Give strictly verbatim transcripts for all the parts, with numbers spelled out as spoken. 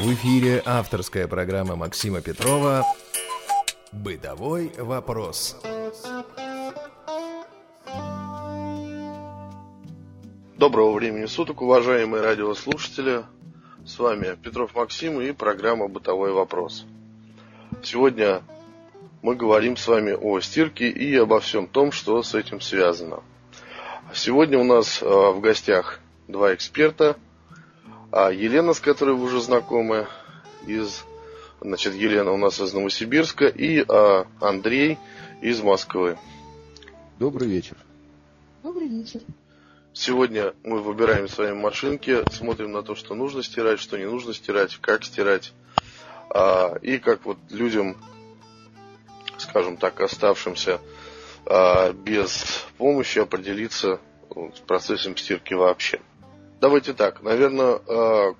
В эфире авторская программа Максима Петрова «Бытовой вопрос». Доброго времени суток, уважаемые радиослушатели. С вами Петров Максим и программа «Бытовой вопрос». Сегодня мы говорим с вами о стирке и обо всем том, что с этим связано. Сегодня у нас в гостях два эксперта. Елена, с которой вы уже знакомы, из, значит, Елена у нас из Новосибирска, и а, Андрей из Москвы. Добрый вечер. Добрый вечер. Сегодня мы выбираем с вами машинки, смотрим на то, что нужно стирать, что не нужно стирать, как стирать, а, и как вот людям, скажем так, оставшимся а, без помощи определиться с процессом стирки вообще. Давайте так, наверное,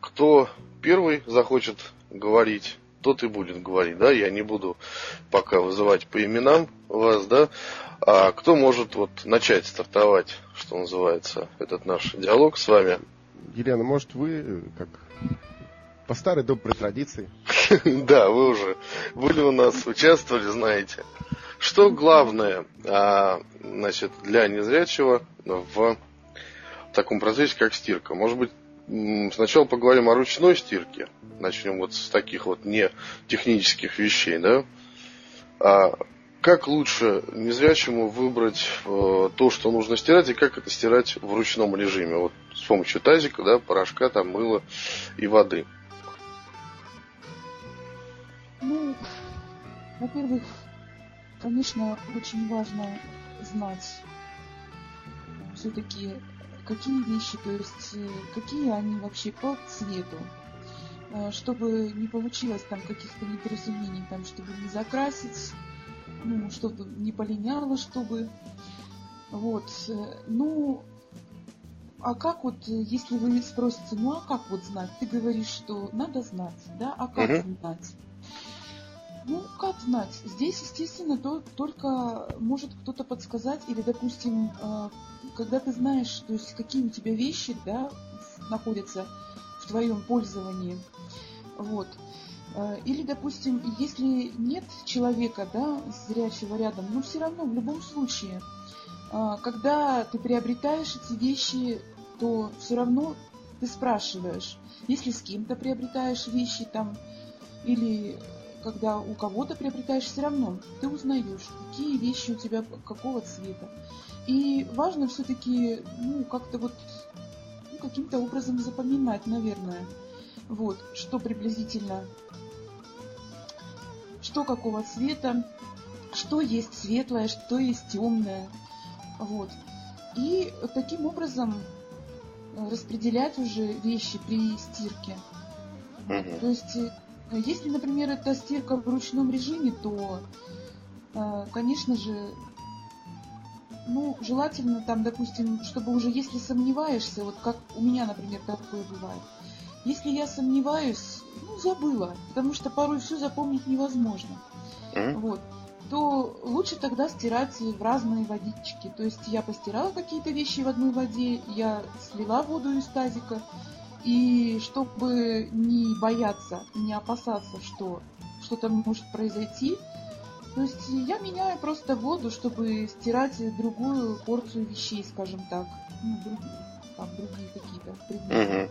кто первый захочет говорить, тот и будет говорить, да, я не буду пока вызывать по именам вас, да, а кто может вот начать стартовать, что называется, этот наш диалог с вами. Елена, может вы, как по старой доброй традиции? Да, вы уже были у нас, участвовали, знаете. Что главное, значит, для незрячего в в таком процессе, как стирка? Может быть, сначала поговорим о ручной стирке. Начнем вот с таких вот не технических вещей, да? А как лучше незрячему выбрать э, то, что нужно стирать, и как это стирать в ручном режиме? Вот с помощью тазика, да, порошка, там, мыла и воды. Ну, во-первых, конечно, очень важно знать все-таки, какие вещи, то есть какие они вообще по цвету, чтобы не получилось там каких-то недоразумений, там, чтобы не закрасить, ну, чтобы не полиняло, чтобы, вот, ну, а как вот, если вы спросите, ну, а как вот знать, ты говоришь, что надо знать, да, а как uh-huh. знать? Ну, как знать? Здесь, естественно, то, только может кто-то подсказать, или, допустим, э, когда ты знаешь, то есть, какие у тебя вещи, да, находятся в твоем пользовании, вот. Э, или, допустим, если нет человека, да, зрячего рядом, но все равно, в любом случае, э, когда ты приобретаешь эти вещи, то все равно ты спрашиваешь. Если с кем-то приобретаешь вещи, там, или... когда у кого-то приобретаешь, все равно ты узнаешь, какие вещи у тебя какого цвета. И важно все-таки, ну, как-то вот, ну, каким-то образом запоминать, наверное, вот, что приблизительно, что какого цвета, что есть светлое, что есть темное, вот. И таким образом распределять уже вещи при стирке. Mm-hmm. То есть... Если, например, это стирка в ручном режиме, то, конечно же, ну, желательно там, допустим, чтобы уже, если сомневаешься, вот как у меня, например, такое бывает, если я сомневаюсь, ну, забыла, потому что порой все запомнить невозможно, mm-hmm. вот, то лучше тогда стирать в разные водички. То есть я постирала какие-то вещи в одной воде, я слила воду из тазика. И чтобы не бояться, не опасаться, что что-то может произойти, то есть я меняю просто воду, чтобы стирать другую порцию вещей, скажем так, ну, другие, там, другие какие-то предметы. Угу.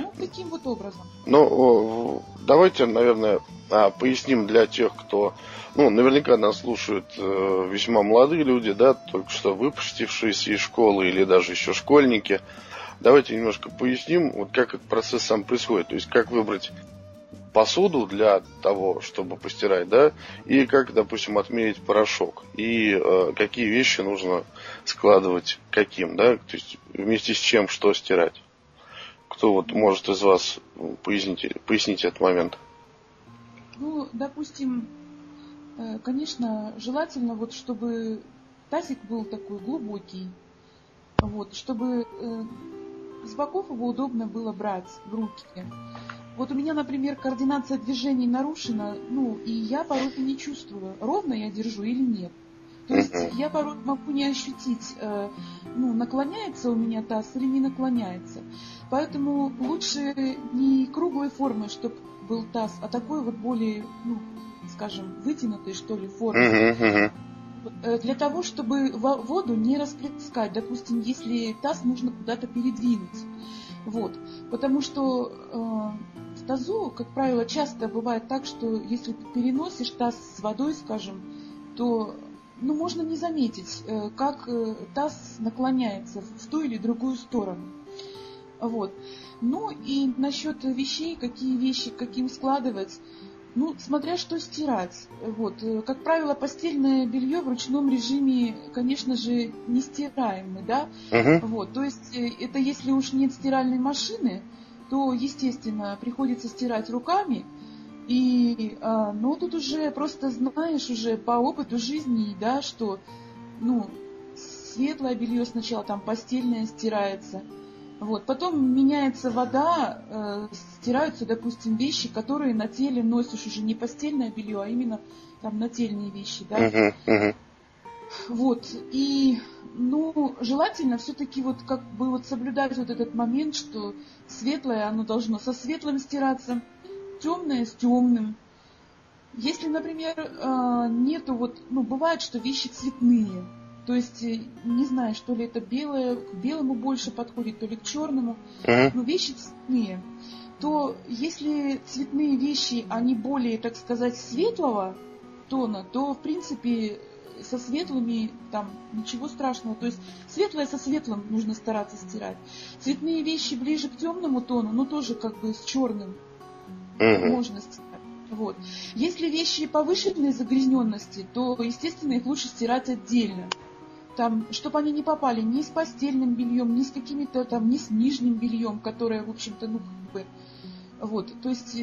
Ну, таким вот образом. Ну, давайте, наверное, поясним для тех, кто, ну, наверняка нас слушают весьма молодые люди, да, только что выпустившиеся из школы или даже еще школьники. Давайте немножко поясним, вот как этот процесс сам происходит. То есть, как выбрать посуду для того, чтобы постирать, да, и как, допустим, отмерить порошок. И э, какие вещи нужно складывать каким, да, то есть, вместе с чем, что стирать. Кто вот может из вас пояснить, пояснить этот момент? Ну, допустим, конечно, желательно, вот, чтобы тазик был такой глубокий, вот, чтобы... Э, с боков его удобно было брать в руки. Вот у меня, например, координация движений нарушена, ну, и я порой не чувствую, ровно я держу или нет. То есть mm-hmm. я порой могу не ощутить, ну, наклоняется у меня таз или не наклоняется. Поэтому лучше не круглой формы, чтобы был таз, а такой вот более, ну, скажем, вытянутой, что ли, формы. Mm-hmm. Для того, чтобы воду не расплескать. Допустим, если таз нужно куда-то передвинуть. Вот. Потому что э, в тазу, как правило, часто бывает так, что если ты переносишь таз с водой, скажем, то ну, можно не заметить, э, как э, таз наклоняется в ту или другую сторону. Вот. Ну и насчет вещей, какие вещи, каким складывать. Ну, смотря что стирать. Вот. Как правило, постельное белье в ручном режиме, конечно же, не стираемое, да? Uh-huh. Вот. То есть, это если уж нет стиральной машины, то, естественно, приходится стирать руками. И, а, ну, тут уже просто знаешь уже по опыту жизни, да, что, ну, светлое белье сначала там постельное стирается. Вот. Потом меняется вода, э, стираются, допустим, вещи, которые на теле носишь уже не постельное белье, а именно там нательные вещи, да. Uh-huh, uh-huh. Вот. И, ну, желательно все-таки вот как бы вот соблюдать вот этот момент, что светлое, оно должно со светлым стираться, темное с темным. Если, например, э, нету вот, ну, бывает, что вещи цветные. То есть, не знаю, что ли это белое, к белому больше подходит, то ли к черному, uh-huh. но вещи цветные. То если цветные вещи, они более, так сказать, светлого тона, то, в принципе, со светлыми там ничего страшного. То есть, светлое со светлым нужно стараться стирать. Цветные вещи ближе к темному тону, но тоже как бы с черным uh-huh. можно стирать. Вот. Если вещи повышенной загрязненности, то, естественно, их лучше стирать отдельно. Там, чтобы они не попали ни с постельным бельем, ни с какими-то там, ни с нижним бельем, которое, в общем-то, ну, как бы, вот, то есть,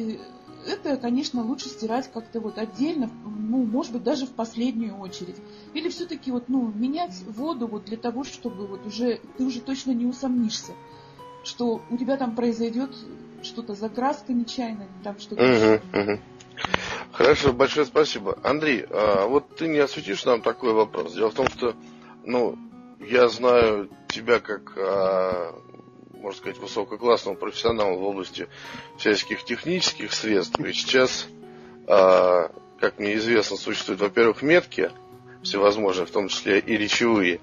это, конечно, лучше стирать как-то вот отдельно, ну, может быть, даже в последнюю очередь. Или все-таки вот, ну, менять воду вот для того, чтобы вот уже, ты уже точно не усомнишься, что у тебя там произойдет что-то закраска нечаянно, там что-то. Uh-huh, uh-huh. Хорошо, большое спасибо. Андрей, а вот ты не осветишь нам такой вопрос. Дело в том, что, ну, я знаю тебя как, а, можно сказать, высококлассного профессионала в области всяческих технических средств. И сейчас, а, как мне известно, существуют, во-первых, метки всевозможные, в том числе и речевые,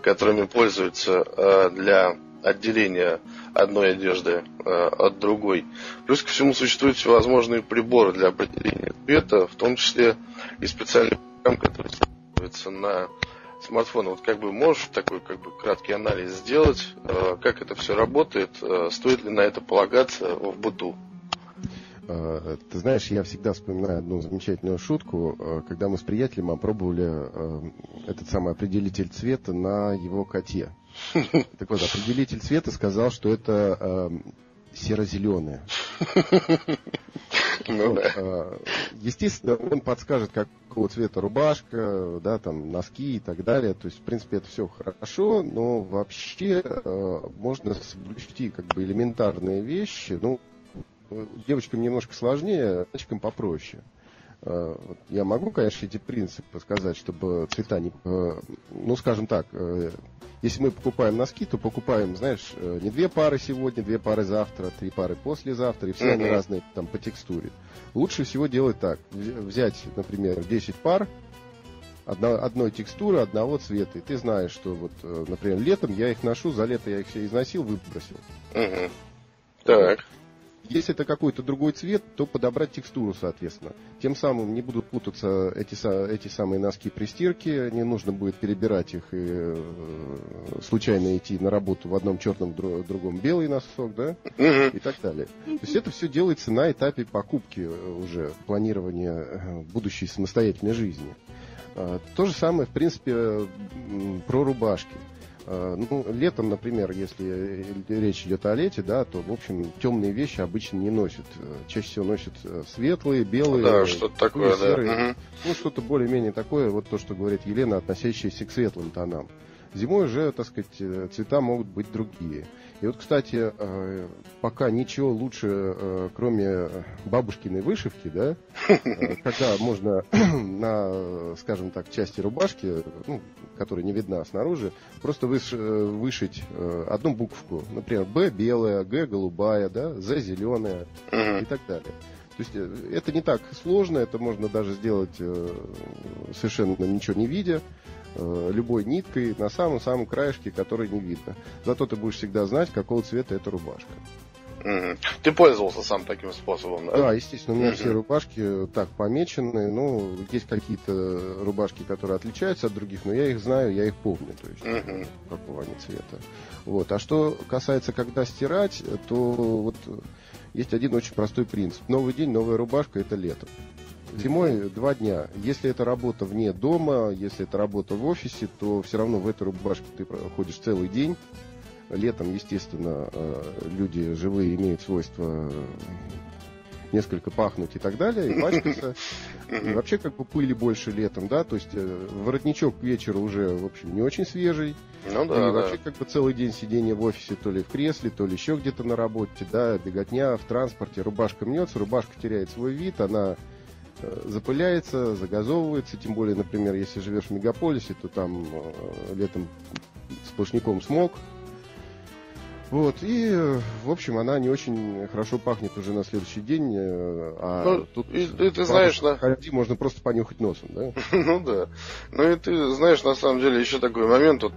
которыми пользуются а, для отделения одной одежды э, от другой. Плюс ко всему существуют всевозможные приборы для определения цвета, в том числе и специальные программы, которые используются на смартфоне. Вот как бы можешь такой как бы краткий анализ сделать, э, как это все работает, э, стоит ли на это полагаться в быту? Ты знаешь, я всегда вспоминаю одну замечательную шутку, когда мы с приятелем опробовали этот самый определитель цвета на его коте. Так вот, определитель цвета сказал, что это серо-зеленое. Естественно, он подскажет, какого цвета рубашка, да, там, носки и так далее. То есть, в принципе, это все хорошо, но вообще можно соблюсти как бы элементарные вещи, ну, девочкам немножко сложнее, девочкам попроще. Я могу, конечно, эти принципы сказать, чтобы цвета не... Ну, скажем так, если мы покупаем носки, то покупаем, знаешь, не две пары сегодня, две пары завтра, три пары послезавтра, и все они разные там по текстуре. Лучше всего делать так. Взять, например, десять пар одно, одной текстуры, одного цвета. И ты знаешь, что вот, например, летом я их ношу, за лето я их все износил, выбросил. Uh-huh. Так. Если это какой-то другой цвет, то подобрать текстуру, соответственно. Тем самым не будут путаться эти, эти самые носки при стирке, не нужно будет перебирать их и случайно идти на работу в одном черном, другом белый носок, да, и так далее. То есть это все делается на этапе покупки уже, планирования будущей самостоятельной жизни. То же самое, в принципе, про рубашки. Ну, летом, например, если речь идет о лете, да, то, в общем, темные вещи обычно не носят. Чаще всего носят светлые, белые, да, что-то такое, серые. Да. Угу. Ну, что-то более-менее такое, вот то, что говорит Елена, относящееся к светлым тонам. Зимой уже, так сказать, цвета могут быть другие. И вот, кстати, пока ничего лучше, кроме бабушкиной вышивки, да, когда можно на, скажем так, части рубашки, ну, которая не видна снаружи, просто вышить одну буковку, например, Б белая, Г голубая, да, З зеленая и так далее. То есть это не так сложно, это можно даже сделать совершенно ничего не видя, любой ниткой на самом-самом краешке, который не видно. Зато ты будешь всегда знать, какого цвета эта рубашка. Mm-hmm. Ты пользовался сам таким способом, да? Да, естественно, у меня mm-hmm. все рубашки так помечены. Ну, есть какие-то рубашки, которые отличаются от других, но я их знаю, я их помню, то есть mm-hmm. какого они цвета. Вот. А что касается, когда стирать, то вот есть один очень простой принцип. Новый день, новая рубашка – это лето. Зимой два дня. Если это работа вне дома, если это работа в офисе, то все равно в этой рубашке ты ходишь целый день. Летом, естественно, люди живые имеют свойство несколько пахнуть и так далее, и пачкаться. И вообще как бы пыли больше летом, да, то есть воротничок к вечеру уже, в общем, не очень свежий. Ну, да, и вообще да. как бы целый день сидения в офисе, то ли в кресле, то ли еще где-то на работе, да, беготня в транспорте, рубашка мнется, рубашка теряет свой вид, она запыляется, загазовывается, тем более, например, если живешь в мегаполисе, то там летом сплошняком смог. Вот, и, в общем, она не очень хорошо пахнет уже на следующий день, а ну, тут и, и ты знаешь, на... можно просто понюхать носом, да? Ну да. Ну и ты знаешь, на самом деле, еще такой момент, вот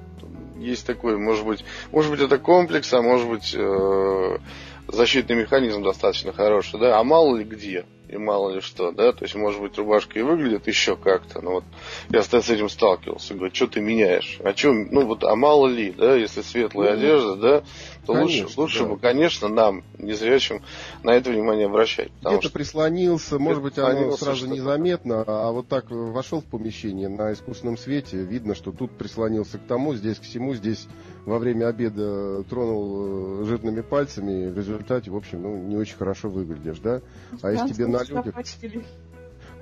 есть такой, может быть, может быть, это комплекс, а может быть, э, защитный механизм достаточно хороший, да, а мало ли где. И мало ли что, да, то есть, может быть, рубашка и выглядит еще как-то, но вот я с этим сталкивался, говорю, что ты меняешь, а что, ну вот, а мало ли, да, если светлая ну, одежда, да, то конечно, лучше, лучше да. бы, конечно, нам, незрячим, на это внимание обращать. Где-то прислонился, может быть, оно сразу незаметно, а вот так вошел в помещение на искусственном свете, видно, что тут прислонился к тому, здесь к всему, здесь во время обеда тронул жирными пальцами, в результате, в общем, ну, не очень хорошо выглядишь, да, а если тебе на людях.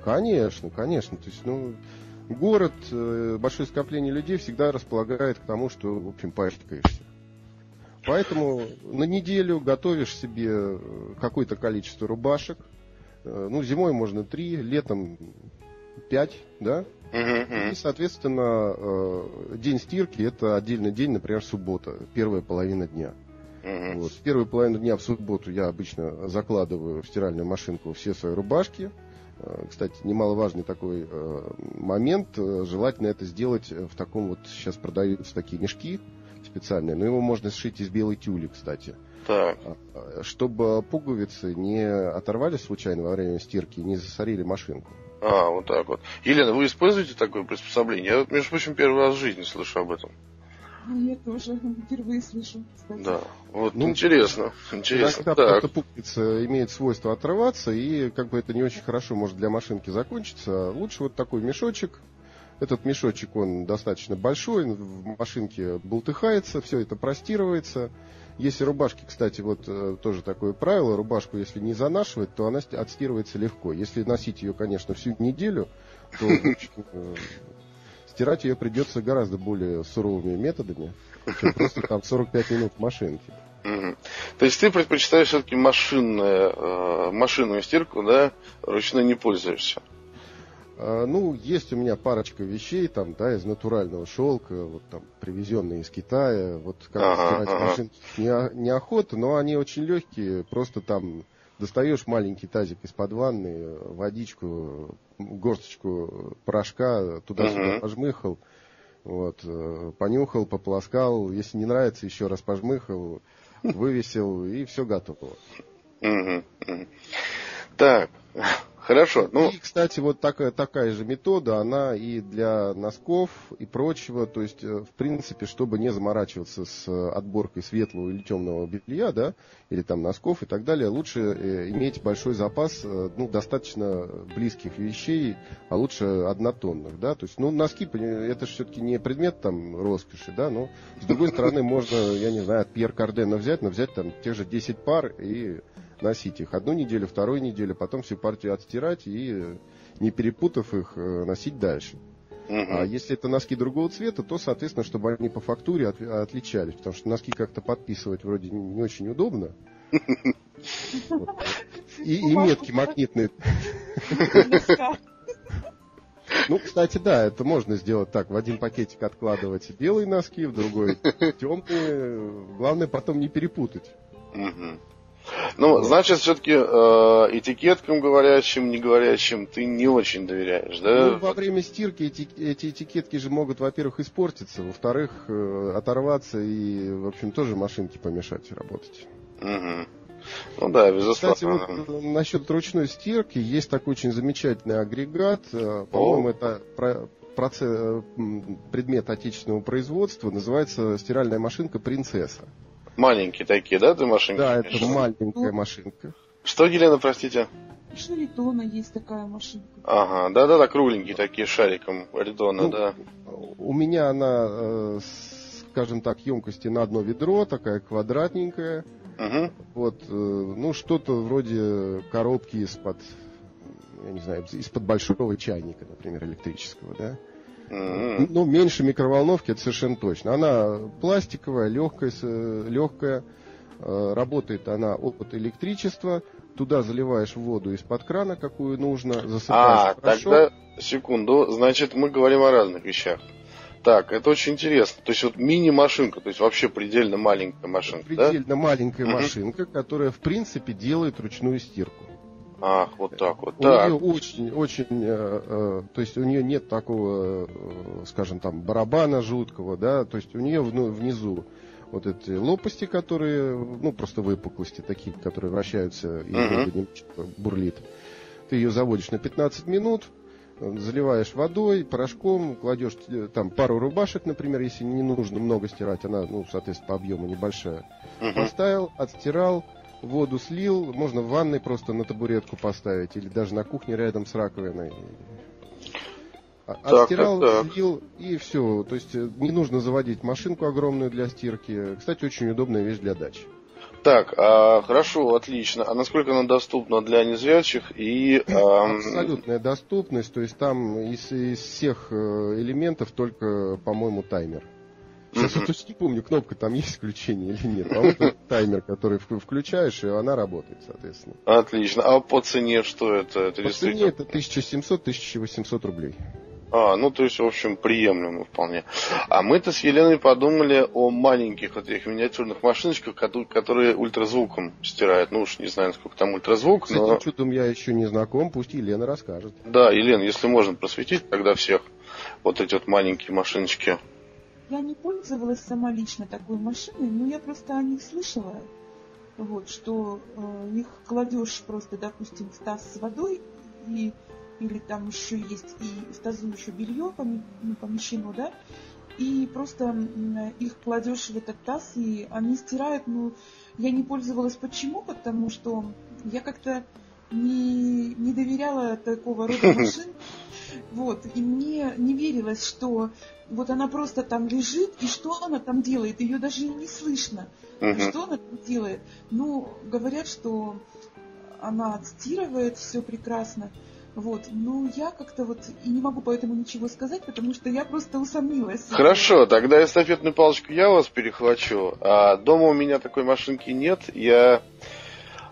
Конечно, конечно. То есть, ну, город, большое скопление людей всегда располагает к тому, что, в общем, пачкаешься. Поэтому на неделю готовишь себе какое-то количество рубашек. Ну, зимой можно три, летом пять, да? И, соответственно, день стирки – это отдельный день, например, суббота, первая половина дня. Вот. В первую половину дня в субботу я обычно закладываю в стиральную машинку все свои рубашки. Кстати, немаловажный такой момент. Желательно это сделать в таком вот... Сейчас продаются такие мешки специальные, но его можно сшить из белой тюли, кстати. Так. Чтобы пуговицы не оторвались случайно во время стирки и не засорили машинку. А, вот так вот. Елена, вы используете такое приспособление? Я, между прочим, первый раз в жизни слышу об этом. Я тоже впервые слышу. Кстати. Да, вот ну, интересно. интересно. Эта пуговица имеет свойство отрываться, и как бы это не очень хорошо может для машинки закончиться. Лучше вот такой мешочек. Этот мешочек, он достаточно большой, в машинке болтыхается, все это простирывается. Если рубашки, кстати, вот тоже такое правило, рубашку если не занашивать, то она отстирывается легко. Если носить ее, конечно, всю неделю, то... Стирать ее придется гораздо более суровыми методами, чем просто там сорок пять минут в машинке. Mm-hmm. То есть ты предпочитаешь все-таки машинную, э, машинную стирку, да, ручной не пользуешься? А, ну, есть у меня парочка вещей там, да, из натурального шелка, вот там привезенные из Китая. Вот как ага, стирать ага. машинки не, неохота, но они очень легкие, просто там. Достаешь маленький тазик из-под ванны, водичку, горсточку порошка, туда-сюда uh-huh. пожмыхал, вот, понюхал, пополоскал, если не нравится, еще раз пожмыхал, вывесил, и все готово. Uh-huh. Uh-huh. Так, хорошо. Ну... И, кстати, вот такая, такая же метода, она и для носков, и прочего, то есть, в принципе, чтобы не заморачиваться с отборкой светлого или темного белья, да, или там носков и так далее, лучше иметь большой запас, ну, достаточно близких вещей, а лучше однотонных, да, то есть, ну, носки, это же все-таки не предмет там роскоши, да, но, с другой стороны, можно, я не знаю, от Пьер Кардена взять, но взять там тех же десять пар и... носить их одну неделю, вторую неделю, потом всю партию отстирать и, не перепутав их, носить дальше. Uh-huh. А если это носки другого цвета, то, соответственно, чтобы они по фактуре от, отличались, потому что носки как-то подписывать вроде не, не очень удобно. Вот. И, и метки магнитные. Ну, кстати, да, это можно сделать так. В один пакетик откладывать белые носки, в другой темные. Главное потом не перепутать. Угу. Ну, значит, все-таки э, этикеткам говорящим, не говорящим ты не очень доверяешь, да? Ну, во время стирки эти, эти этикетки же могут, во-первых, испортиться, во-вторых, э, оторваться и, в общем, тоже машинке помешать работать. Угу. Ну да, безусловно. Кстати, вот насчет ручной стирки есть такой очень замечательный агрегат. По-моему, О. это про- процесс, предмет отечественного производства. Называется стиральная машинка «Принцесса». Маленькие такие, да, ты машинки? Да, это что? Маленькая машинка. Что, Елена, простите? Что, Ритона есть такая машинка. Ага, да-да-да, кругленькие такие, шариком Ритона, ну, да. У меня она, скажем так, емкости на одно ведро, такая квадратненькая. Угу. Вот, ну, что-то вроде коробки из-под, я не знаю, из-под большого чайника, например, электрического, да? Угу. Ну, меньше микроволновки, это совершенно точно. Она пластиковая, легкая, легкая, работает она от электричества. Туда заливаешь воду из-под крана, какую нужно, засыпаешь. А, хорошо. Тогда, секунду, значит, мы говорим о разных вещах. Так, это очень интересно. То есть вот мини-машинка, то есть вообще предельно маленькая машинка, предельно да? маленькая mm-hmm. машинка, которая, в принципе, делает ручную стирку. Ах, вот так вот. У так. нее очень, очень, э, э, то есть у нее нет такого, э, скажем там, барабана жуткого, да, то есть у нее внизу вот эти лопасти, которые, ну, просто выпуклости такие, которые вращаются и mm-hmm. бурлит. Ты ее заводишь на пятнадцать минут. Заливаешь водой, порошком, кладешь там пару рубашек, например, если не нужно много стирать, она, ну, соответственно, по объему небольшая. Uh-huh. Поставил, отстирал, воду слил, можно в ванной просто на табуретку поставить или даже на кухне рядом с раковиной. Отстирал, так, так, так. слил и все. То есть не нужно заводить машинку огромную для стирки. Кстати, очень удобная вещь для дачи. Так, а, хорошо, отлично. А насколько она доступна для незрячих? И, а... Абсолютная доступность. То есть там из, из всех элементов только, по-моему, таймер. Сейчас я точно не помню, кнопка там есть включение или нет. А вот таймер, который включаешь, и она работает, соответственно. Отлично. А по цене что это? это по действительно... цене это тысяча семьсот - тысяча восемьсот рублей. А, ну, то есть, в общем, приемлемо вполне. А мы-то с Еленой подумали о маленьких вот этих миниатюрных машиночках, которые ультразвуком стирают. Ну уж не знаю, насколько там ультразвук. С этим но... чудом я еще не знаком, пусть Елена расскажет. Да, Елена, если можно просветить тогда всех вот эти вот маленькие машиночки. Я не пользовалась сама лично такой машиной, но я просто о них слышала. Вот, что э, их кладешь просто, допустим, в таз с водой и... или там еще есть и в тазу еще белье помещено, да, и просто их кладешь в этот таз, и они стирают. Ну, я не пользовалась почему, потому что я как-то не, не доверяла такого рода машин, вот, и мне не верилось, что вот она просто там лежит, и что она там делает, ее даже и не слышно, что она там делает. Ну, говорят, что она отстирывает, все прекрасно. Вот, ну я как-то вот и не могу поэтому ничего сказать, потому что я просто усомнилась. Хорошо, тогда эстафетную палочку я вас перехвачу. А, дома у меня такой машинки нет. Я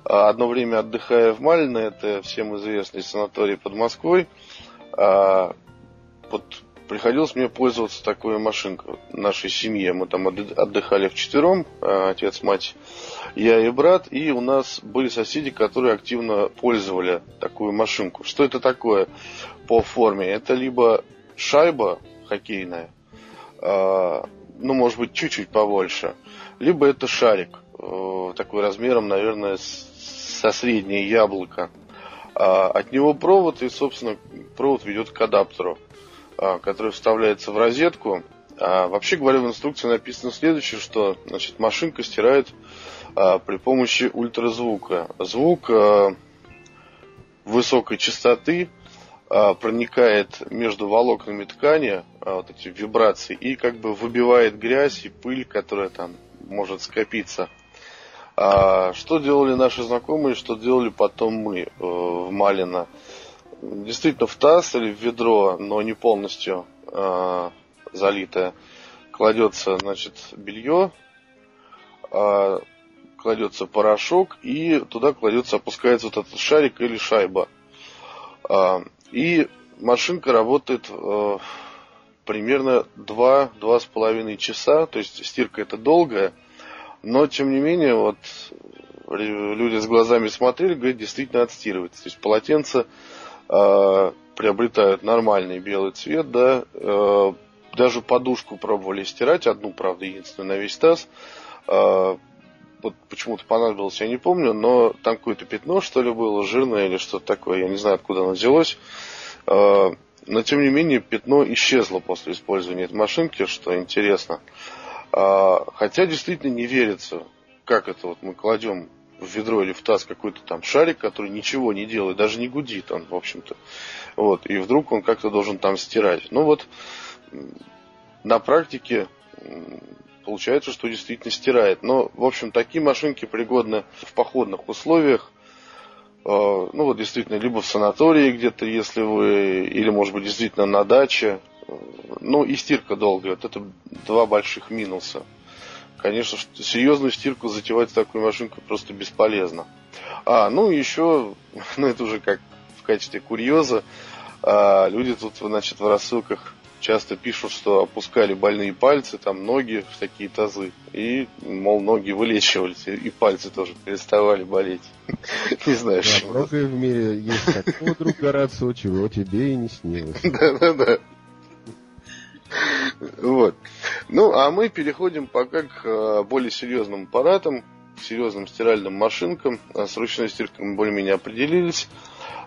а, одно время отдыхая в Малино, это всем известный санаторий под Москвой, а, вот приходилось мне пользоваться такой машинкой нашей семье. Мы там отдыхали вчетвером, а, отец, мать, я и брат, и у нас были соседи, которые активно пользовали такую машинку. Что это такое по форме? Это либо шайба хоккейная, а, ну, может быть, чуть-чуть побольше, либо это шарик, а, такой размером, наверное, с, со среднее яблоко. А, от него провод, и, собственно, провод ведет к адаптеру, который вставляется в розетку. А, вообще говоря, в инструкции написано следующее, что, значит, машинка стирает а, при помощи ультразвука. Звук а, высокой частоты а, проникает между волокнами ткани, а, вот эти вибрации, и как бы выбивает грязь и пыль, которая там может скопиться. А, что делали наши знакомые, что делали потом мы а, в Малино. Действительно, в таз или в ведро, но не полностью, э, залитая, кладется, значит, белье, э, кладется порошок, и туда кладется, опускается вот этот шарик или шайба. Э, и машинка работает э, примерно два-два с половиной часа, то есть стирка это долгая, но тем не менее, вот люди с глазами смотрели, говорят, действительно отстирывается. То есть полотенце э, приобретают нормальный белый цвет, да, э, даже подушку пробовали стирать, одну, правда, единственную на весь таз. Э, вот почему-то понадобилось, я не помню, но там какое-то пятно, что ли, было, жирное или что-то такое, я не знаю, откуда оно взялось. Э, но, тем не менее, пятно исчезло после использования этой машинки, что интересно. Э, хотя, действительно, не верится, как это вот мы кладем в ведро или в таз какой-то там шарик, который ничего не делает, даже не гудит он, в общем-то. Вот, и вдруг он как-то должен там стирать. Ну вот, на практике получается, что действительно стирает. Но, в общем, такие машинки пригодны в походных условиях. Ну вот, действительно, либо в санатории где-то, если вы, или, может быть, действительно на даче. Ну и стирка долгая. Вот это два больших минуса. Конечно, серьезную стирку затевать в такую машинку просто бесполезно. А, ну и еще, ну это уже как в качестве курьеза, а, люди тут, значит, в рассылках часто пишут, что опускали больные пальцы, там ноги в такие тазы, и, мол, ноги вылечивались, и пальцы тоже переставали болеть. Не знаю, что. Многое в мире есть такого, друг Горацио, чего тебе и не снилось. Да-да-да. Вот. Ну, а мы переходим пока к более серьезным аппаратам, к серьезным стиральным машинкам. С ручной стиркой мы более-менее определились.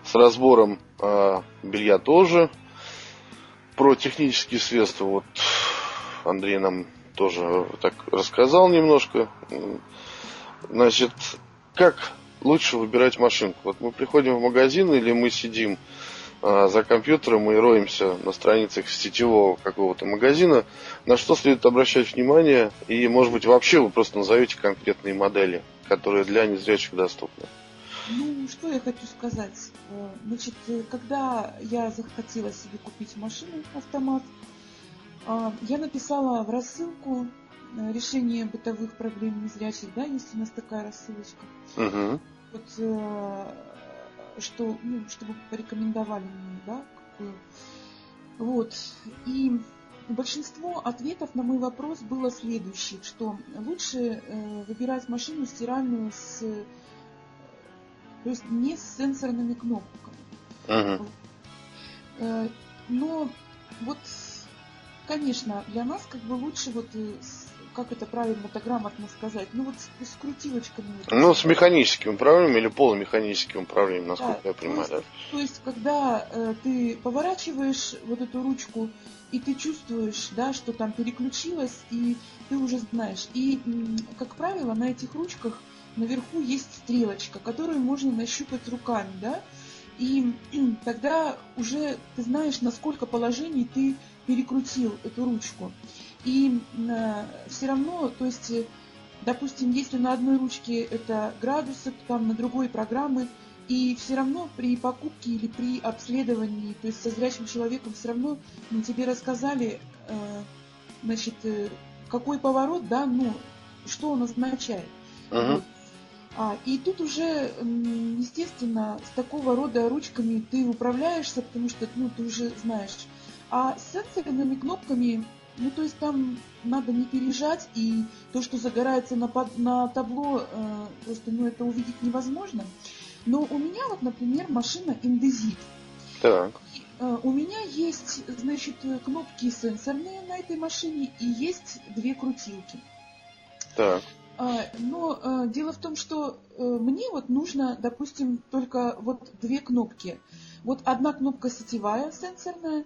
С разбором э, белья тоже. Про технические средства вот Андрей нам тоже так рассказал немножко. Значит, как лучше выбирать машинку? Вот мы приходим в магазин или мы сидим за компьютером мы роемся на страницах сетевого какого-то магазина, на что следует обращать внимание, и, может быть, вообще вы просто назовете конкретные модели, которые для незрячих доступны. Ну, что я хочу сказать. Значит, когда я захотела себе купить машину, автомат, я написала в рассылку решение бытовых проблем незрячих, да, есть у нас такая рассылочка. Угу. Вот, что, ну, чтобы порекомендовали мне, да, какую. Вот. И большинство ответов на мой вопрос было следующее, что лучше э, выбирать машину стиральную с, то есть не с сенсорными кнопками. Ага. Э, но вот, конечно, для нас как бы лучше вот с, как это правильно-то грамотно сказать? Ну вот с, с крутилочками. Ну, с механическим управлением или полумеханическим управлением, насколько да, я понимаю. То есть, да. То есть когда э, ты поворачиваешь вот эту ручку, и ты чувствуешь, да, что там переключилось, и ты уже знаешь. И, как правило, на этих ручках наверху есть стрелочка, которую можно нащупать руками, да? И тогда уже ты знаешь, на сколько положений ты перекрутил эту ручку. И э, все равно, то есть, допустим, если на одной ручке это градусы, там на другой программы, и все равно при покупке или при обследовании, то есть со зрячим человеком, все равно ну, тебе рассказали, э, значит, э, какой поворот, да, ну, что он означает. Uh-huh. Вот. А, и тут уже, естественно, с такого рода ручками ты управляешься, потому что ну, ты уже знаешь. А с сенсорными кнопками... Ну, то есть там надо не пережать, и то, что загорается на, под, на табло, э, просто ну, это увидеть невозможно. Но у меня, вот, например, машина Индезит. Так. И, э, у меня есть, значит, кнопки сенсорные на этой машине, и есть две крутилки. Так. Э, но э, дело в том, что э, мне вот нужно, допустим, только вот две кнопки. Вот одна кнопка сетевая, сенсорная.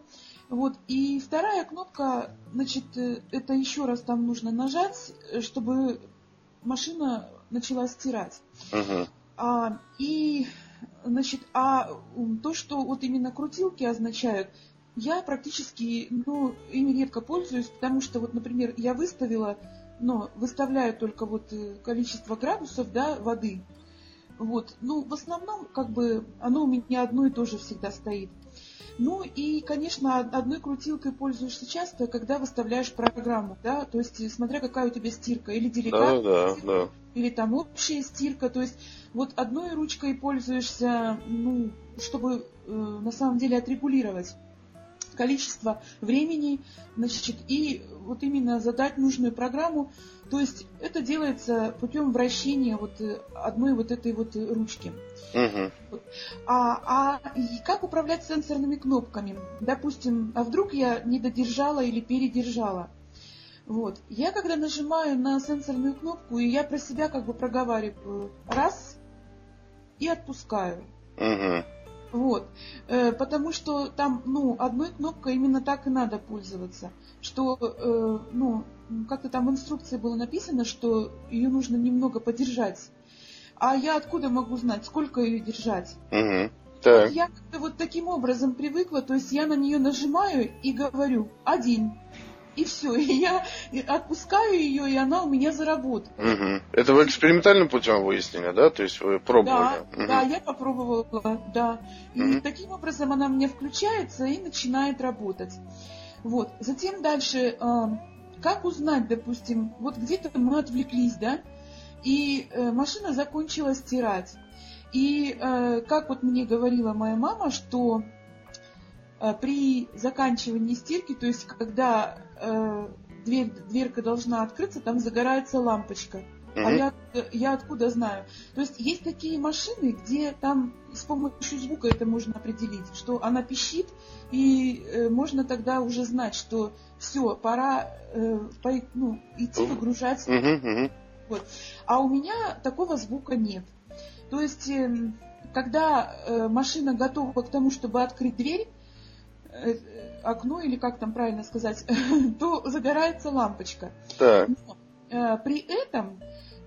Вот, и вторая кнопка, значит, это еще раз там нужно нажать, чтобы машина начала стирать. Uh-huh. А, и, значит, а то, что вот именно крутилки означают, я практически, ну, ими редко пользуюсь, потому что, вот, например, я выставила, но выставляю только вот количество градусов, да, воды. Вот. Ну, в основном, как бы, оно у меня одно и то же всегда стоит. Ну и, конечно, одной крутилкой пользуешься часто, когда выставляешь программу, да, то есть смотря какая у тебя стирка, или деликатная, да, стирка, да, да. или там общая стирка, то есть вот одной ручкой пользуешься, ну, чтобы э, на самом деле отрегулировать количество времени, значит, и вот именно задать нужную программу, то есть это делается путем вращения вот одной вот этой вот ручки. Угу. А, а как управлять сенсорными кнопками? Допустим, а вдруг я не додержала или передержала? Вот. Я когда нажимаю на сенсорную кнопку, и я про себя как бы проговариваю раз и отпускаю. Угу. Вот, потому что там, ну, одной кнопкой именно так и надо пользоваться, что, ну, как-то там в инструкции было написано, что ее нужно немного подержать, а я откуда могу знать, сколько ее держать? Угу. Так. Вот я как-то вот таким образом привыкла, то есть я на нее нажимаю и говорю один. И все, и я отпускаю ее, и она у меня заработает. Угу. Это вы экспериментальным путем выяснили, да? То есть вы пробовали? Да, угу. да я попробовала, да. И угу. таким образом она у меня включается и начинает работать. Вот. Затем дальше, как узнать, допустим, вот где-то мы отвлеклись, да, и машина закончила стирать. И как вот мне говорила моя мама, что при заканчивании стирки, то есть когда э, дверь, дверка должна открыться, там загорается лампочка. Mm-hmm. А я, я откуда знаю? То есть есть такие машины, где там с помощью звука это можно определить, что она пищит, и э, можно тогда уже знать, что все, пора э, по, ну, идти выгружать. Mm-hmm. Mm-hmm. Вот. А у меня такого звука нет. То есть э, когда э, машина готова к тому, чтобы открыть дверь, окно, или как там правильно сказать, то загорается лампочка. Так. Но, э, при этом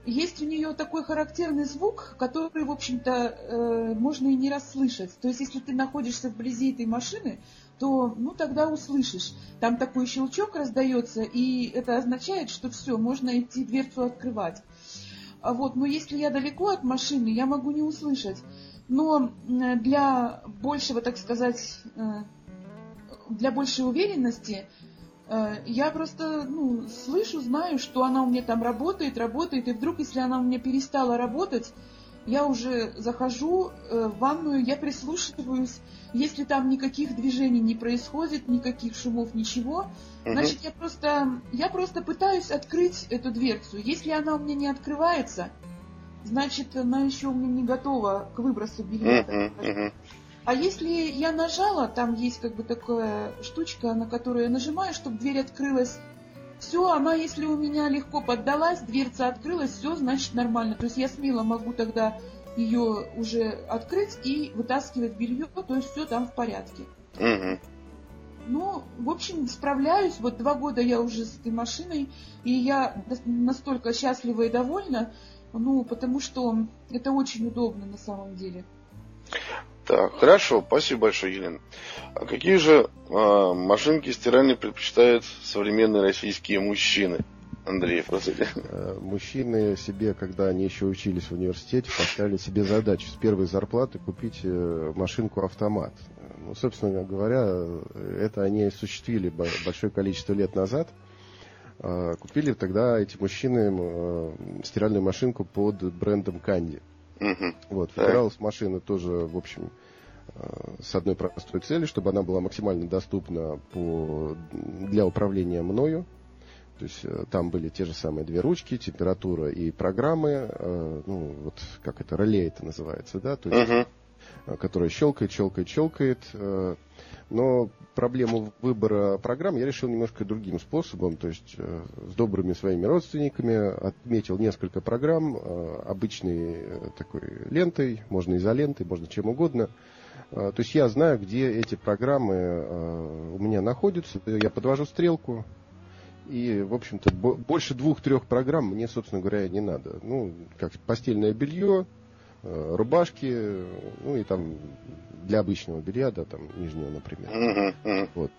есть у нее такой характерный звук, который, в общем-то, э, можно и не расслышать. То есть, если ты находишься вблизи этой машины, то, ну, тогда услышишь. Там такой щелчок раздается, и это означает, что все, можно идти дверцу открывать. Вот. Но если я далеко от машины, я могу не услышать. Но для большего, так сказать, э, для большей уверенности я просто, ну, слышу, знаю, что она у меня там работает, работает, и вдруг, если она у меня перестала работать, я уже захожу в ванную, я прислушиваюсь, если там никаких движений не происходит, никаких шумов, ничего, угу. значит, я просто, я просто пытаюсь открыть эту дверцу. Если она у меня не открывается, значит, она еще у меня не готова к выбросу белья. Угу, угу. А если я нажала, там есть как бы такая штучка, на которую я нажимаю, чтобы дверь открылась, все, она, если у меня легко поддалась, дверца открылась, все, значит, нормально. То есть я смело могу тогда ее уже открыть и вытаскивать белье, то есть все там в порядке. Угу. Ну, в общем, справляюсь. Вот два года я уже с этой машиной, и я настолько счастлива и довольна, ну, потому что это очень удобно на самом деле. Так, хорошо, спасибо большое, Елена. А какие же э, машинки стиральные предпочитают современные российские мужчины? Андрей, простите. Мужчины себе, когда они еще учились в университете, поставили себе задачу с первой зарплаты купить машинку-автомат. Ну, собственно говоря, это они осуществили большое количество лет назад. Купили тогда эти мужчины стиральную машинку под брендом Candy. Uh-huh. Вот, выбиралась машина тоже, в общем, с одной простой целью, чтобы она была максимально доступна по, для управления мною. То есть там были те же самые две ручки, температура и программы, ну, вот как это, реле это называется, да, то есть, uh-huh. которая щелкает, щелкает, щелкает. Но проблему выбора программ я решил немножко другим способом, то есть э, с добрыми своими родственниками отметил несколько программ э, обычной э, такой лентой, можно изолентой, можно чем угодно. Э, то есть я знаю, где эти программы э, у меня находятся, я подвожу стрелку, и, в общем-то, бо- больше двух-трех программ мне, собственно говоря, не надо. Ну, как постельное белье, рубашки, ну и там для обычного белья, да, там нижнего, например. Uh-huh, uh-huh. Вот.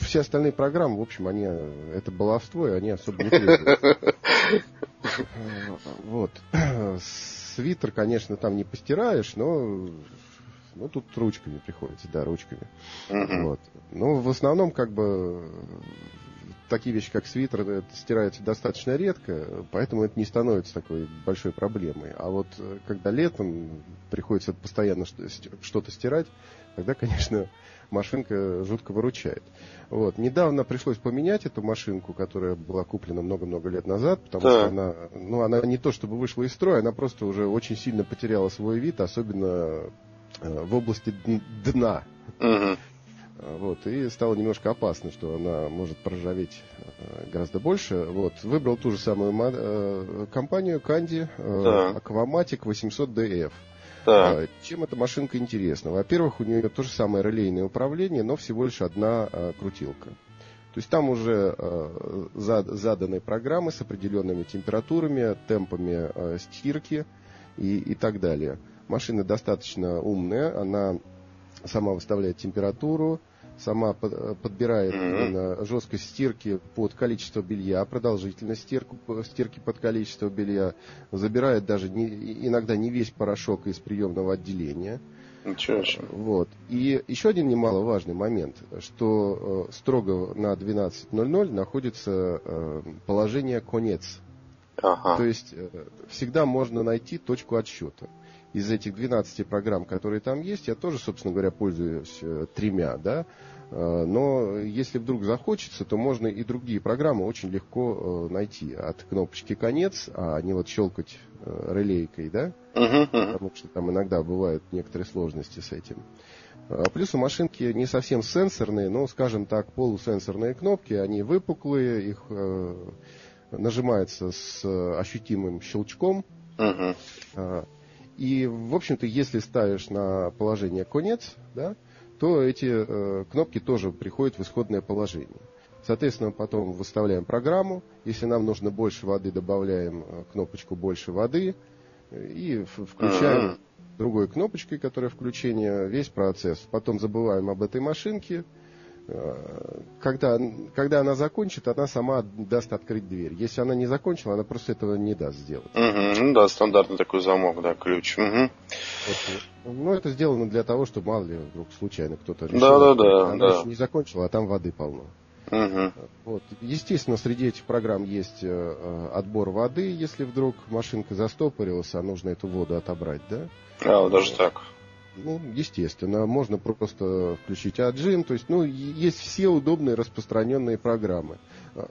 Все остальные программы, в общем, они, это баловство, и они особо не требуют. Вот. свитер, конечно, там не постираешь, но... Ну, тут ручками приходится, да, ручками. Uh-huh. Вот. Ну, в основном, как бы, такие вещи, как свитер, стираются достаточно редко, поэтому это не становится такой большой проблемой. А вот когда летом приходится постоянно что-то стирать, тогда, конечно, машинка жутко выручает. Вот. Недавно пришлось поменять эту машинку, которая была куплена много-много лет назад, потому да. что она, ну, она не то чтобы вышла из строя, она просто уже очень сильно потеряла свой вид, особенно... в области дна. Uh-huh. Вот, и стало немножко опасно, что она может проржаветь гораздо больше. Вот, выбрал ту же самую мо- компанию Candy uh-huh. Aquamatic восемьсот ди эф. Uh-huh. Чем эта машинка интересна? Во-первых, у нее то же самое релейное управление, но всего лишь одна крутилка. То есть там уже заданы программы с определенными температурами, темпами стирки и, и так далее. Машина достаточно умная, она сама выставляет температуру, сама подбирает mm-hmm. жесткость стирки под количество белья, продолжительность стирку, стирки под количество белья, забирает даже не, иногда не весь порошок из приемного отделения. Ничего себе. Вот. И еще один немаловажный момент, что строго на двенадцать ноль-ноль находится положение «конец». Ага. То есть всегда можно найти точку отсчета. Из этих двенадцати программ, которые там есть, я тоже, собственно говоря, пользуюсь тремя, да. Но если вдруг захочется, то можно и другие программы очень легко найти. От кнопочки «Конец», а не вот щелкать релейкой, да. Uh-huh, uh-huh. Потому что там иногда бывают некоторые сложности с этим. Плюс у машинки не совсем сенсорные, но, скажем так, полусенсорные кнопки. Они выпуклые, их нажимается с ощутимым щелчком. Uh-huh. И, в общем-то, если ставишь на положение «конец», да, то эти э, кнопки тоже приходят в исходное положение. Соответственно, потом выставляем программу. Если нам нужно больше воды, добавляем кнопочку «больше воды». И включаем А-а-а. другой кнопочкой, которая включение, весь процесс. Потом забываем об этой машинке. Когда, когда она закончит, она сама даст открыть дверь. Если она не закончила, она просто этого не даст сделать. Uh-huh. Ну да, стандартный такой замок, да, ключ. Uh-huh. Вот. Ну, это сделано для того, чтобы, мало ли, вдруг случайно кто-то решил. Да-да-да. Она да. еще не закончила, а там воды полно. Uh-huh. Вот. Естественно, среди этих программ есть отбор воды, если вдруг машинка застопорилась, а нужно эту воду отобрать, да? А, вот даже так. Ну, естественно, можно просто включить отжим, то есть, ну, есть все удобные распространенные программы.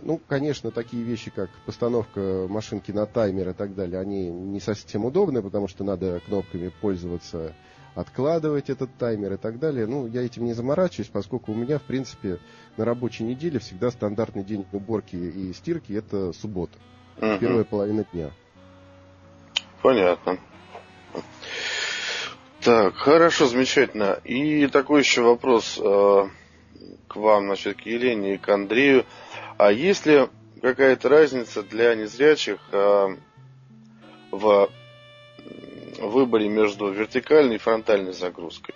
Ну, конечно, такие вещи, как постановка машинки на таймер и так далее, они не совсем удобны, потому что надо кнопками пользоваться, откладывать этот таймер и так далее. Ну, я этим не заморачиваюсь, поскольку у меня, в принципе, на рабочей неделе всегда стандартный день уборки и стирки – это суббота, uh-huh. первая половина дня. Понятно. Так, хорошо, замечательно. И такой еще вопрос э, к вам, значит, к Елене и к Андрею. А есть ли какая-то разница для незрячих э, в выборе между вертикальной и фронтальной загрузкой?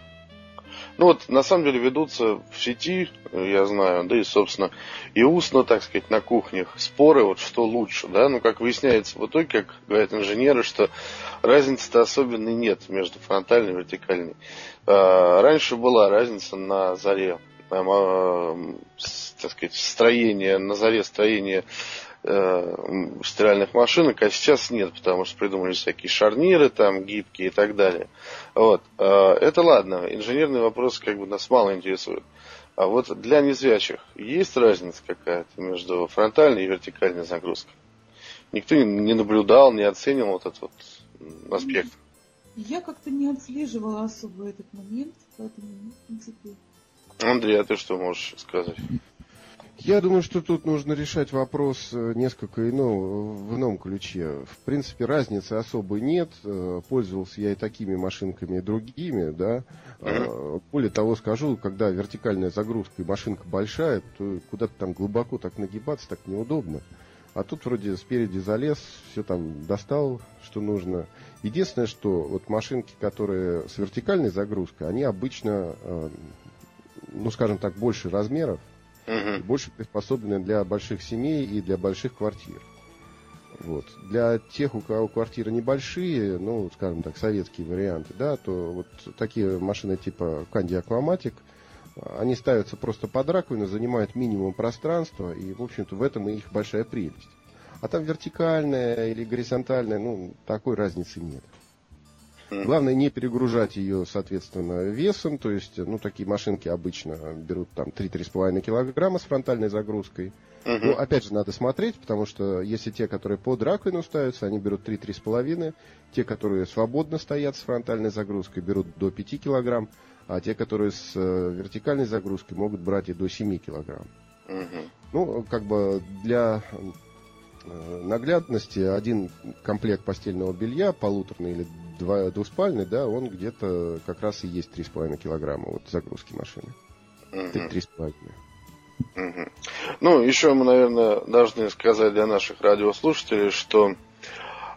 Ну вот, на самом деле, ведутся в сети, я знаю, да и, собственно, и устно, так сказать, на кухнях споры, вот что лучше, да, но, как выясняется в итоге, как говорят инженеры, что разницы-то особенной нет между фронтальной и вертикальной. А, раньше была разница на заре, там, так сказать, строение, на заре строения э, стиральных машинок, а сейчас нет, потому что придумали всякие шарниры, там, гибкие и так далее. Вот. Э, это ладно, инженерные вопросы как бы нас мало интересуют. А вот для незрячих есть разница какая-то между фронтальной и вертикальной загрузкой? Никто не наблюдал, не оценивал вот этот вот аспект? Я как-то не отслеживала особо этот момент, поэтому, в принципе... Андрей, а ты что можешь сказать? Я думаю, что тут нужно решать вопрос несколько иного, в ином ключе. В принципе, разницы особой нет. Пользовался я и такими машинками, и другими, да. Mm-hmm. Более того, скажу, когда вертикальная загрузка и машинка большая, то куда-то там глубоко так нагибаться, так неудобно. А тут вроде спереди залез, все там достал, что нужно. Единственное, что вот машинки, которые с вертикальной загрузкой, они обычно... ну, скажем так, больше размеров, uh-huh. больше приспособлены для больших семей и для больших квартир. Вот. Для тех, у кого квартиры небольшие, ну, скажем так, советские варианты, да, то вот такие машины типа Candy, Aquamatic, они ставятся просто под раковину, занимают минимум пространства, и, в общем-то, в этом и их большая прелесть. А там вертикальная или горизонтальная, ну, такой разницы нет. Главное не перегружать ее, соответственно, весом, то есть, ну, такие машинки обычно берут там три-три с половиной килограмма с фронтальной загрузкой. Uh-huh. Ну, опять же, надо смотреть, потому что если те, которые под раковину ставятся, они берут три-три с половиной, те, которые свободно стоят с фронтальной загрузкой, берут до пяти килограмм, а те, которые с вертикальной загрузкой, могут брать и до семи килограмм. Uh-huh. Ну, как бы для наглядности один комплект постельного белья, полуторный или два, двуспальный, да, он где-то как раз и есть три с половиной килограмма вот загрузки машины. три с половиной. Угу. Ну, еще мы, наверное, должны сказать для наших радиослушателей, что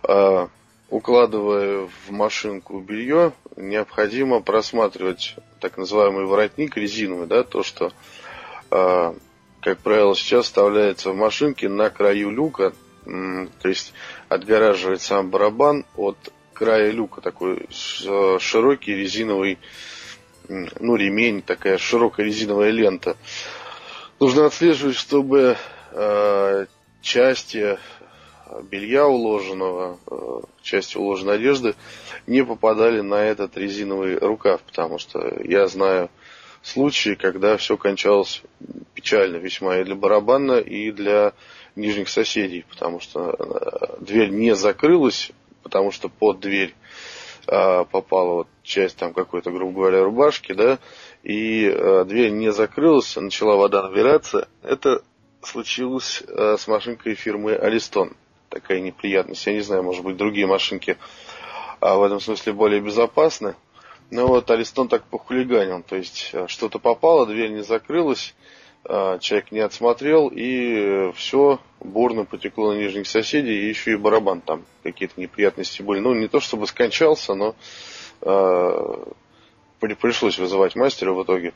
э, укладывая в машинку белье, необходимо просматривать так называемый воротник резиновый, да, то, что, э, как правило, сейчас вставляется в машинке на краю люка, э, то есть отгораживает сам барабан от края люка, такой широкий резиновый, ну, ремень, такая широкая резиновая лента. Нужно отслеживать, чтобы э, части белья уложенного, э, части уложенной одежды не попадали на этот резиновый рукав, потому что я знаю случаи, когда все кончалось печально весьма и для барабана, и для нижних соседей, потому что дверь не закрылась, потому что под дверь э, попала вот часть там какой-то, грубо говоря, рубашки, да, и э, дверь не закрылась, начала вода набираться. Это случилось э, с машинкой фирмы Аристон. Такая неприятность. Я не знаю, может быть, другие машинки э, в этом смысле более безопасны. Но вот Аристон так похулиганил. То есть э, что-то попало, дверь не закрылась, э, человек не отсмотрел, и э, все бурно потекло на нижних соседей, и еще и барабан там. Какие-то неприятности были. Ну, не то чтобы скончался, но... Э, пришлось вызывать мастера в итоге.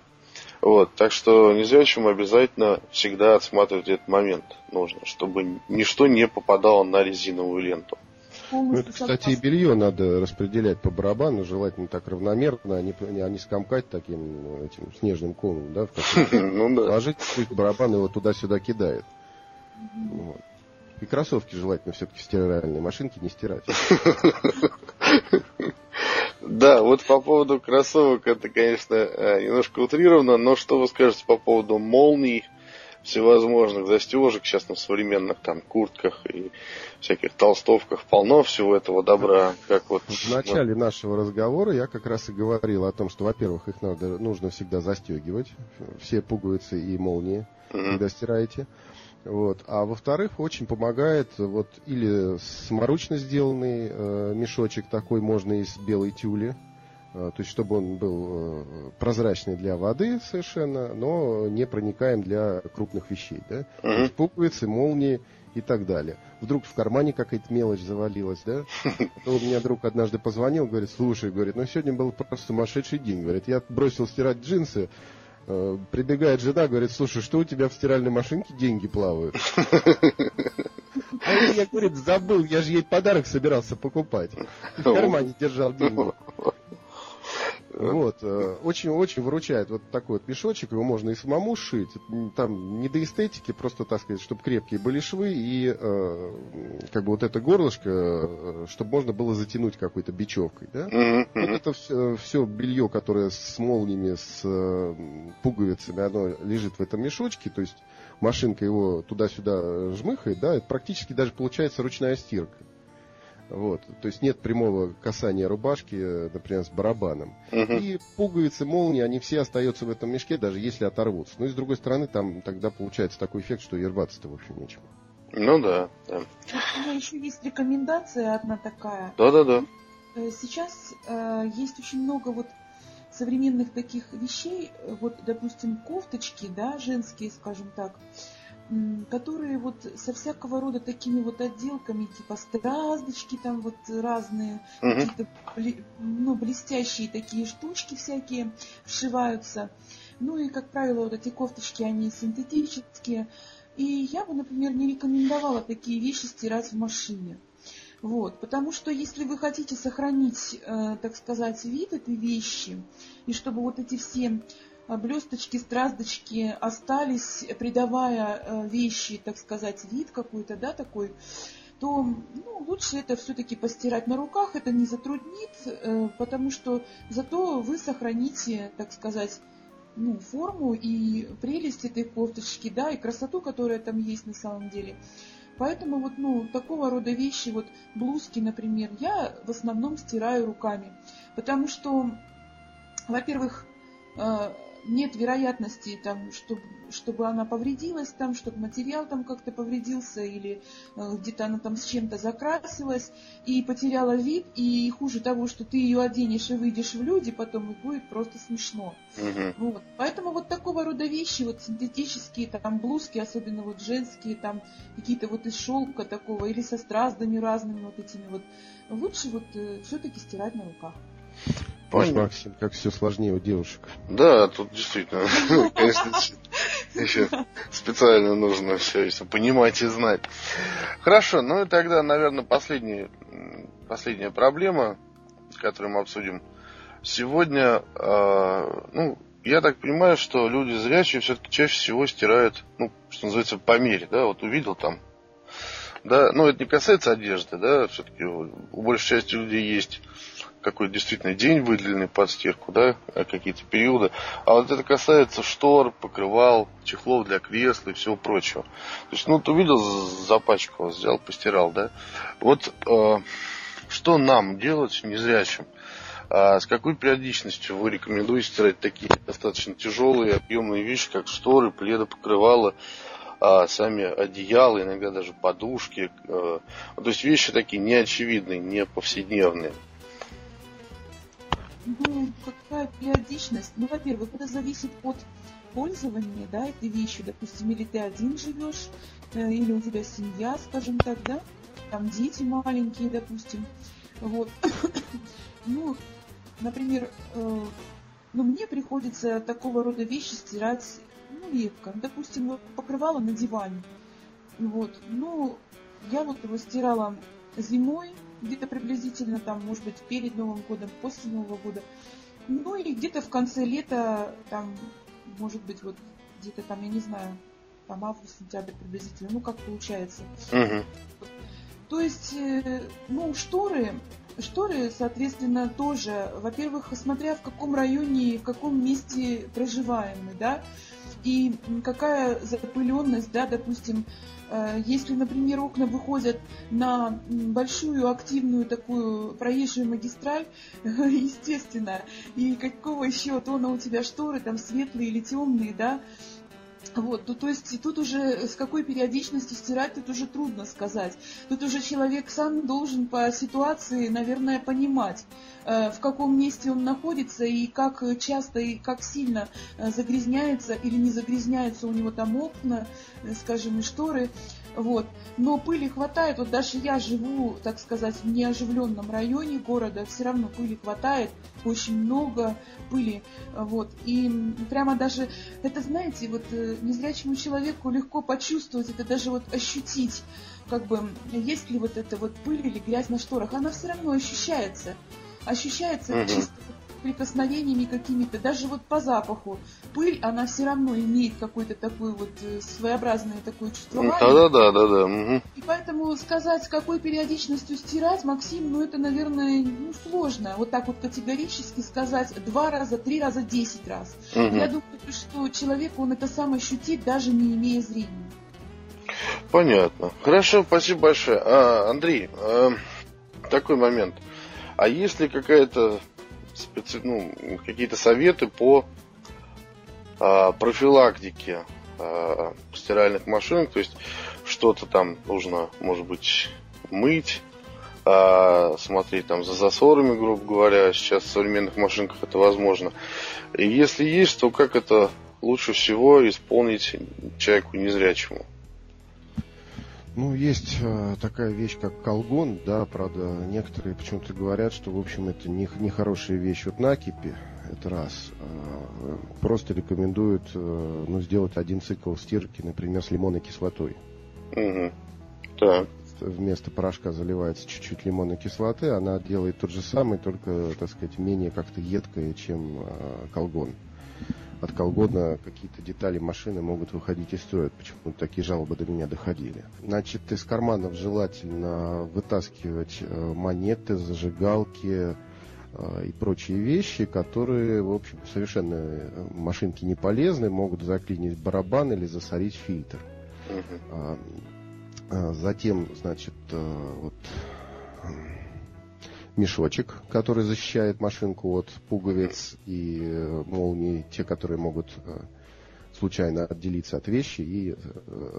Вот. Так что незрячему обязательно всегда отсматривать этот момент нужно, чтобы ничто не попадало на резиновую ленту. Ну, это, кстати, и белье надо распределять по барабану, желательно так равномерно, а не, а не скомкать таким этим снежным комом, да, в котором положить, пусть барабан его туда-сюда кидает. И кроссовки желательно все-таки в стиральной машинке не стирать. Да, вот по поводу кроссовок это, конечно, немножко утрировано, но что вы скажете по поводу молний, всевозможных застежек, сейчас на современных там куртках и всяких толстовках полно всего этого добра. Как вот, в начале вот... нашего разговора я как раз и говорил о том, что, во-первых, их надо, нужно всегда застегивать, все пуговицы и молнии, mm-hmm. когда стираете. Вот. А во-вторых, очень помогает вот или сморочно сделанный э, мешочек такой, можно из белой тюли, э, то есть чтобы он был э, прозрачный для воды совершенно, но не проникаем для крупных вещей, да? То есть пуговицы, молнии и так далее. Вдруг в кармане какая-то мелочь завалилась, да? У меня друг однажды позвонил, говорит, слушай, говорит, ну сегодня был просто сумасшедший день, говорит, я бросил стирать джинсы. Прибегает жена, говорит, слушай, что у тебя в стиральной машинке деньги плавают? А я, говорит, забыл, я же ей подарок собирался покупать. В кармане держал деньги. Вот, очень-очень выручает вот такой вот мешочек, его можно и самому сшить, там не до эстетики, просто, так сказать, чтобы крепкие были швы и э, как бы вот это горлышко, чтобы можно было затянуть какой-то бечевкой, да? Mm-hmm. Вот это все, все белье, которое с молниями, с пуговицами, оно лежит в этом мешочке, то есть машинка его туда-сюда жмыхает, да, это практически даже получается ручная стирка. Вот, то есть нет прямого касания рубашки, например, с барабаном. Uh-huh. И пуговицы, молнии, они все остаются в этом мешке, даже если оторвутся. Ну и с другой стороны, там тогда получается такой эффект, что и рваться-то в общем нечего. Ну да, да. У меня еще есть рекомендация одна такая. Да-да-да. Сейчас э, есть очень много вот современных таких вещей, вот, допустим, кофточки, да, женские, скажем так, которые вот со всякого рода такими вот отделками, типа стразочки там вот разные, mm-hmm. какие-то, ну, блестящие такие штучки всякие вшиваются. Ну и, как правило, вот эти кофточки, они синтетические, И я бы, например, не рекомендовала такие вещи стирать в машине. Вот, потому что если вы хотите сохранить, э, так сказать, вид этой вещи, и чтобы вот эти все блесточки, страздочки остались, придавая вещи, так сказать, вид какой-то, да, такой, то ну, лучше это все-таки постирать на руках, это не затруднит, э, потому что зато вы сохраните, так сказать, ну, форму и прелесть этой кофточки, да, и красоту, которая там есть на самом деле. Поэтому вот, ну, такого рода вещи, вот блузки, например, я в основном стираю руками, потому что, во-первых, нет вероятности, там, чтобы, чтобы она повредилась, там, чтобы материал там как-то повредился или где-то она там с чем-то закрасилась и потеряла вид, и хуже того, что ты ее оденешь и выйдешь в люди, потом и будет просто смешно. Uh-huh. Вот. Поэтому вот такого рода вещи, вот синтетические там блузки, особенно вот женские, там какие-то вот из шелка такого или со страздами разными вот этими вот, лучше вот э, все-таки стирать на руках. Понимаешь, Максим, как все сложнее у девушек. Да, тут действительно, конечно, еще специально нужно все понимать и знать. Хорошо, ну и тогда, наверное, последняя, последняя проблема, которую мы обсудим сегодня. Ну, я так понимаю, что люди зрячие все-таки чаще всего стирают, ну, что называется, по мере, да, вот увидел там. Да, ну, это не касается одежды, да, все-таки у большей части людей есть какой-то действительно день выделенный под стирку, да, какие-то периоды. А вот это касается штор, покрывал, чехлов для кресла и всего прочего. То есть, ну, ты увидел, запачкал, взял, постирал, да. Вот э, что нам делать незрячим? А с какой периодичностью вы рекомендуете стирать такие достаточно тяжелые, объемные вещи, как шторы, пледы, покрывала, а сами одеяла, иногда даже подушки, то есть вещи такие неочевидные, не повседневные? Ну, какая периодичность? Ну, во-первых, это зависит от пользования, да, этой вещи. Допустим, или ты один живешь, или у тебя семья, скажем так, да, там дети маленькие, допустим. Вот. Ну, например, э, ну, мне приходится такого рода вещи стирать, ну, редко. Допустим, вот покрывало на диване. Вот. Ну, я вот его стирала зимой, где-то приблизительно там, может быть, перед Новым годом, после Нового года. Ну, или где-то в конце лета, там, может быть, вот где-то там, я не знаю, там август-сентябрь приблизительно, ну, как получается. Uh-huh. То есть, ну, шторы... Шторы, соответственно, тоже, во-первых, смотря в каком районе, в каком месте проживаем мы, да, и какая запыленность, да, допустим, если, например, окна выходят на большую активную такую проезжую магистраль, естественно, и какого еще тона у тебя шторы, там, светлые или темные, да, вот, ну, то есть тут уже с какой периодичностью стирать, тут уже трудно сказать. Тут уже человек сам должен по ситуации, наверное, понимать, в каком месте он находится и как часто и как сильно загрязняется или не загрязняются у него там окна, скажем, и шторы. Вот. Но пыли хватает, вот даже я живу, так сказать, в неоживленном районе города, все равно пыли хватает, очень много пыли, вот, и прямо даже, это, знаете, вот незрячему человеку легко почувствовать, это даже вот ощутить, как бы, есть ли вот эта вот пыль или грязь на шторах, она все равно ощущается, ощущается [S2] Uh-huh. [S1] Чисто прикосновениями какими-то, даже вот по запаху. Пыль, она все равно имеет какое-то такое вот своеобразное такое чувствование. Да, да, да, да, да. Угу. И поэтому сказать, с какой периодичностью стирать, Максим, ну это, наверное, ну, сложно. Вот так вот категорически сказать два раза, три раза, десять раз. Угу. Я думаю, что человек, он это сам ощутит, даже не имея зрения. Понятно. Хорошо, спасибо большое. А, Андрей, а, такой момент. А если какая-то Специ... Ну, какие-то советы по э, профилактике э, стиральных машинок, то есть что-то там нужно, может быть, мыть, э, смотреть там за засорами, грубо говоря, сейчас в современных машинках это возможно. И если есть, то как это лучше всего исполнить человеку незрячему? Ну, есть э, такая вещь, как колгон, да, правда, некоторые почему-то говорят, что, в общем, это не, не хорошая вещь от накипи, это раз. Просто рекомендуют, ну, сделать один цикл стирки, например, с лимонной кислотой. Угу. Да. Вместо порошка заливается чуть-чуть лимонной кислоты, она делает тот же самый, только, так сказать, менее как-то едкое, чем колгон. От колгона какие-то детали машины могут выходить из строя. Почему-то такие жалобы до меня доходили. Значит, из карманов желательно вытаскивать монеты, зажигалки и прочие вещи, которые, в общем, совершенно машинке не полезны, могут заклинить барабан или засорить фильтр. Uh-huh. Затем, значит, вот мешочек, который защищает машинку от пуговиц и молний, те, которые могут случайно отделиться от вещи и,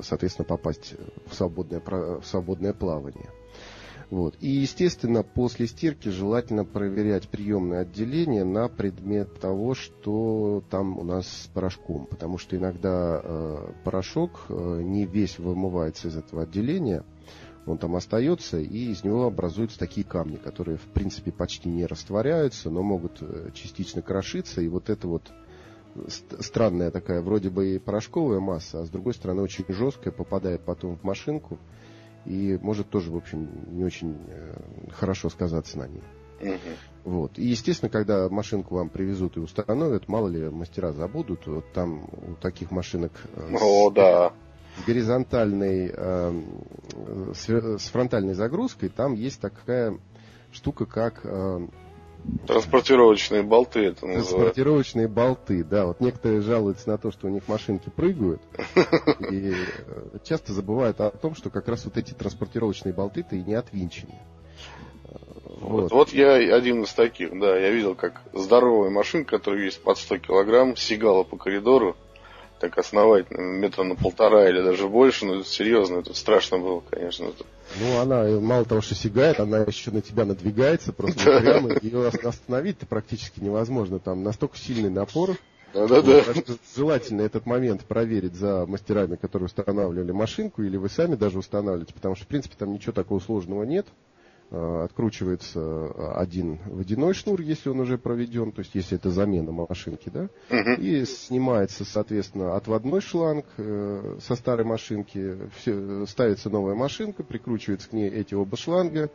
соответственно, попасть в свободное, в свободное плавание. Вот. И, естественно, после стирки желательно проверять приемное отделение на предмет того, что там у нас с порошком. Потому что иногда э, порошок э, не весь вымывается из этого отделения, он там остается, и из него образуются такие камни, которые, в принципе, почти не растворяются, но могут частично крошиться. И вот это вот ст- странная такая, вроде бы и порошковая масса, а с другой стороны очень жесткая, попадает потом в машинку. И может тоже, в общем, не очень хорошо сказаться на ней. Uh-huh. Вот. И, естественно, когда машинку вам привезут и установят, мало ли мастера забудут, вот там у таких машинок oh, с, да. с горизонтальной, с, с фронтальной загрузкой, там есть такая штука, как... Транспортировочные болты это называют. Транспортировочные болты, да. Вот некоторые жалуются на то, что у них машинки прыгают. И часто забывают о том, что как раз вот эти транспортировочные болты-то и не отвинчены. Вот. Вот, вот я один из таких, да. Я видел, как здоровая машинка, которая весит под сто килограмм, сигала по коридору. Так основательно, метра на полтора или даже больше, но это серьезно, это страшно было, конечно. Ну, она мало того, что сигает, она еще на тебя надвигается, просто прямо, ее остановить-то практически невозможно, там настолько сильный напор. Да-да-да. Желательно этот момент проверить за мастерами, которые устанавливали машинку, или вы сами даже устанавливаете, потому что, в принципе, там ничего такого сложного нет. Откручивается один водяной шнур, если он уже проведен, то есть если это замена машинки, да, uh-huh. и снимается, соответственно, отводной шланг со старой машинки, все, ставится новая машинка, прикручивается к ней эти оба шланга,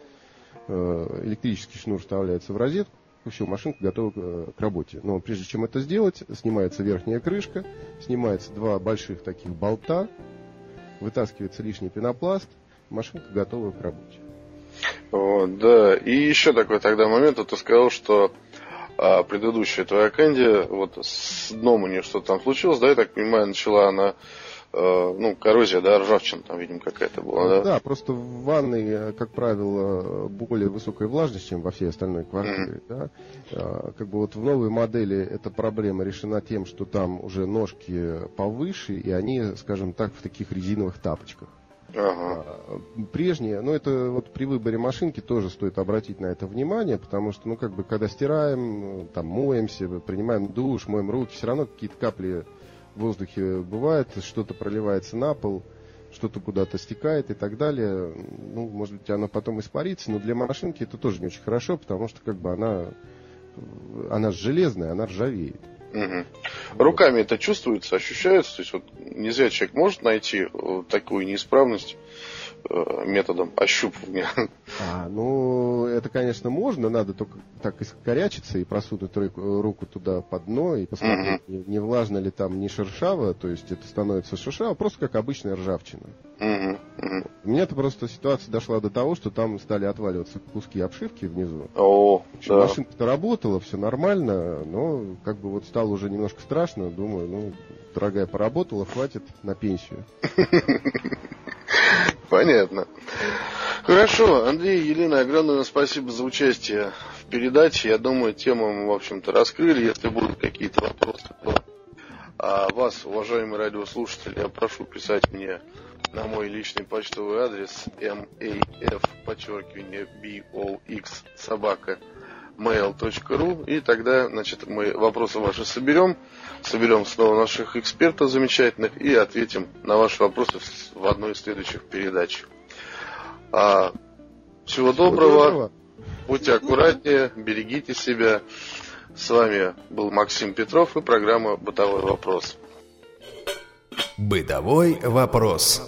электрический шнур вставляется в розетку, все, машинка готова к работе. Но прежде чем это сделать, снимается верхняя крышка, снимается два больших таких болта, вытаскивается лишний пенопласт, машинка готова к работе. Вот, да, и еще такой тогда момент, вот ты сказал, что а, предыдущая твоя Candy, вот с дном у нее что-то там случилось, да, я так понимаю, начала она, э, ну, коррозия, да, ржавчина там, видимо, какая-то была, да? Да, просто в ванной, как правило, более высокая влажность, чем во всей остальной квартире, mm-hmm. да, а, как бы вот в новой модели эта проблема решена тем, что там уже ножки повыше, и они, скажем так, в таких резиновых тапочках. Ага. Прежние, но это вот при выборе машинки тоже стоит обратить на это внимание, потому что, ну, как бы, когда стираем, там, моемся, принимаем душ, моем руки, все равно какие-то капли в воздухе бывают, что-то проливается на пол, что-то куда-то стекает и так далее. Ну, может быть, оно потом испарится, но для машинки это тоже не очень хорошо, потому что, как бы, она, она железная, она ржавеет. Угу. Руками это чувствуется, ощущается, то есть вот нельзя, человек может найти такую неисправность методом ощупывания. А, ну, это, конечно, можно, надо только так искорячиться и просунуть руку туда под дно и посмотреть, угу. не, не влажно ли там, не шершаво, то есть это становится шершаво, просто как обычная ржавчина. Угу. Угу. У меня-то просто ситуация дошла до того, что там стали отваливаться куски обшивки внизу. О, общем, да. Машинка-то работала, все нормально, но как бы вот стало уже немножко страшно, думаю, ну, дорогая, поработала, хватит на пенсию. Понятно. Хорошо, Андрей, Елена, огромное спасибо за участие в передаче. Я думаю, тему мы, в общем-то, раскрыли. Если будут какие-то вопросы, то а вас, уважаемые радиослушатели, я прошу писать мне на мой личный почтовый адрес эм эй эф, подчеркивание, би о икс, собака, мейл точка ру, и тогда, значит, мы вопросы ваши соберем, соберем снова наших экспертов замечательных и ответим на ваши вопросы в одной из следующих передач. А, всего доброго, будьте аккуратнее, берегите себя. С вами был Максим Петров и программа «Бытовой вопрос». «Бытовой вопрос».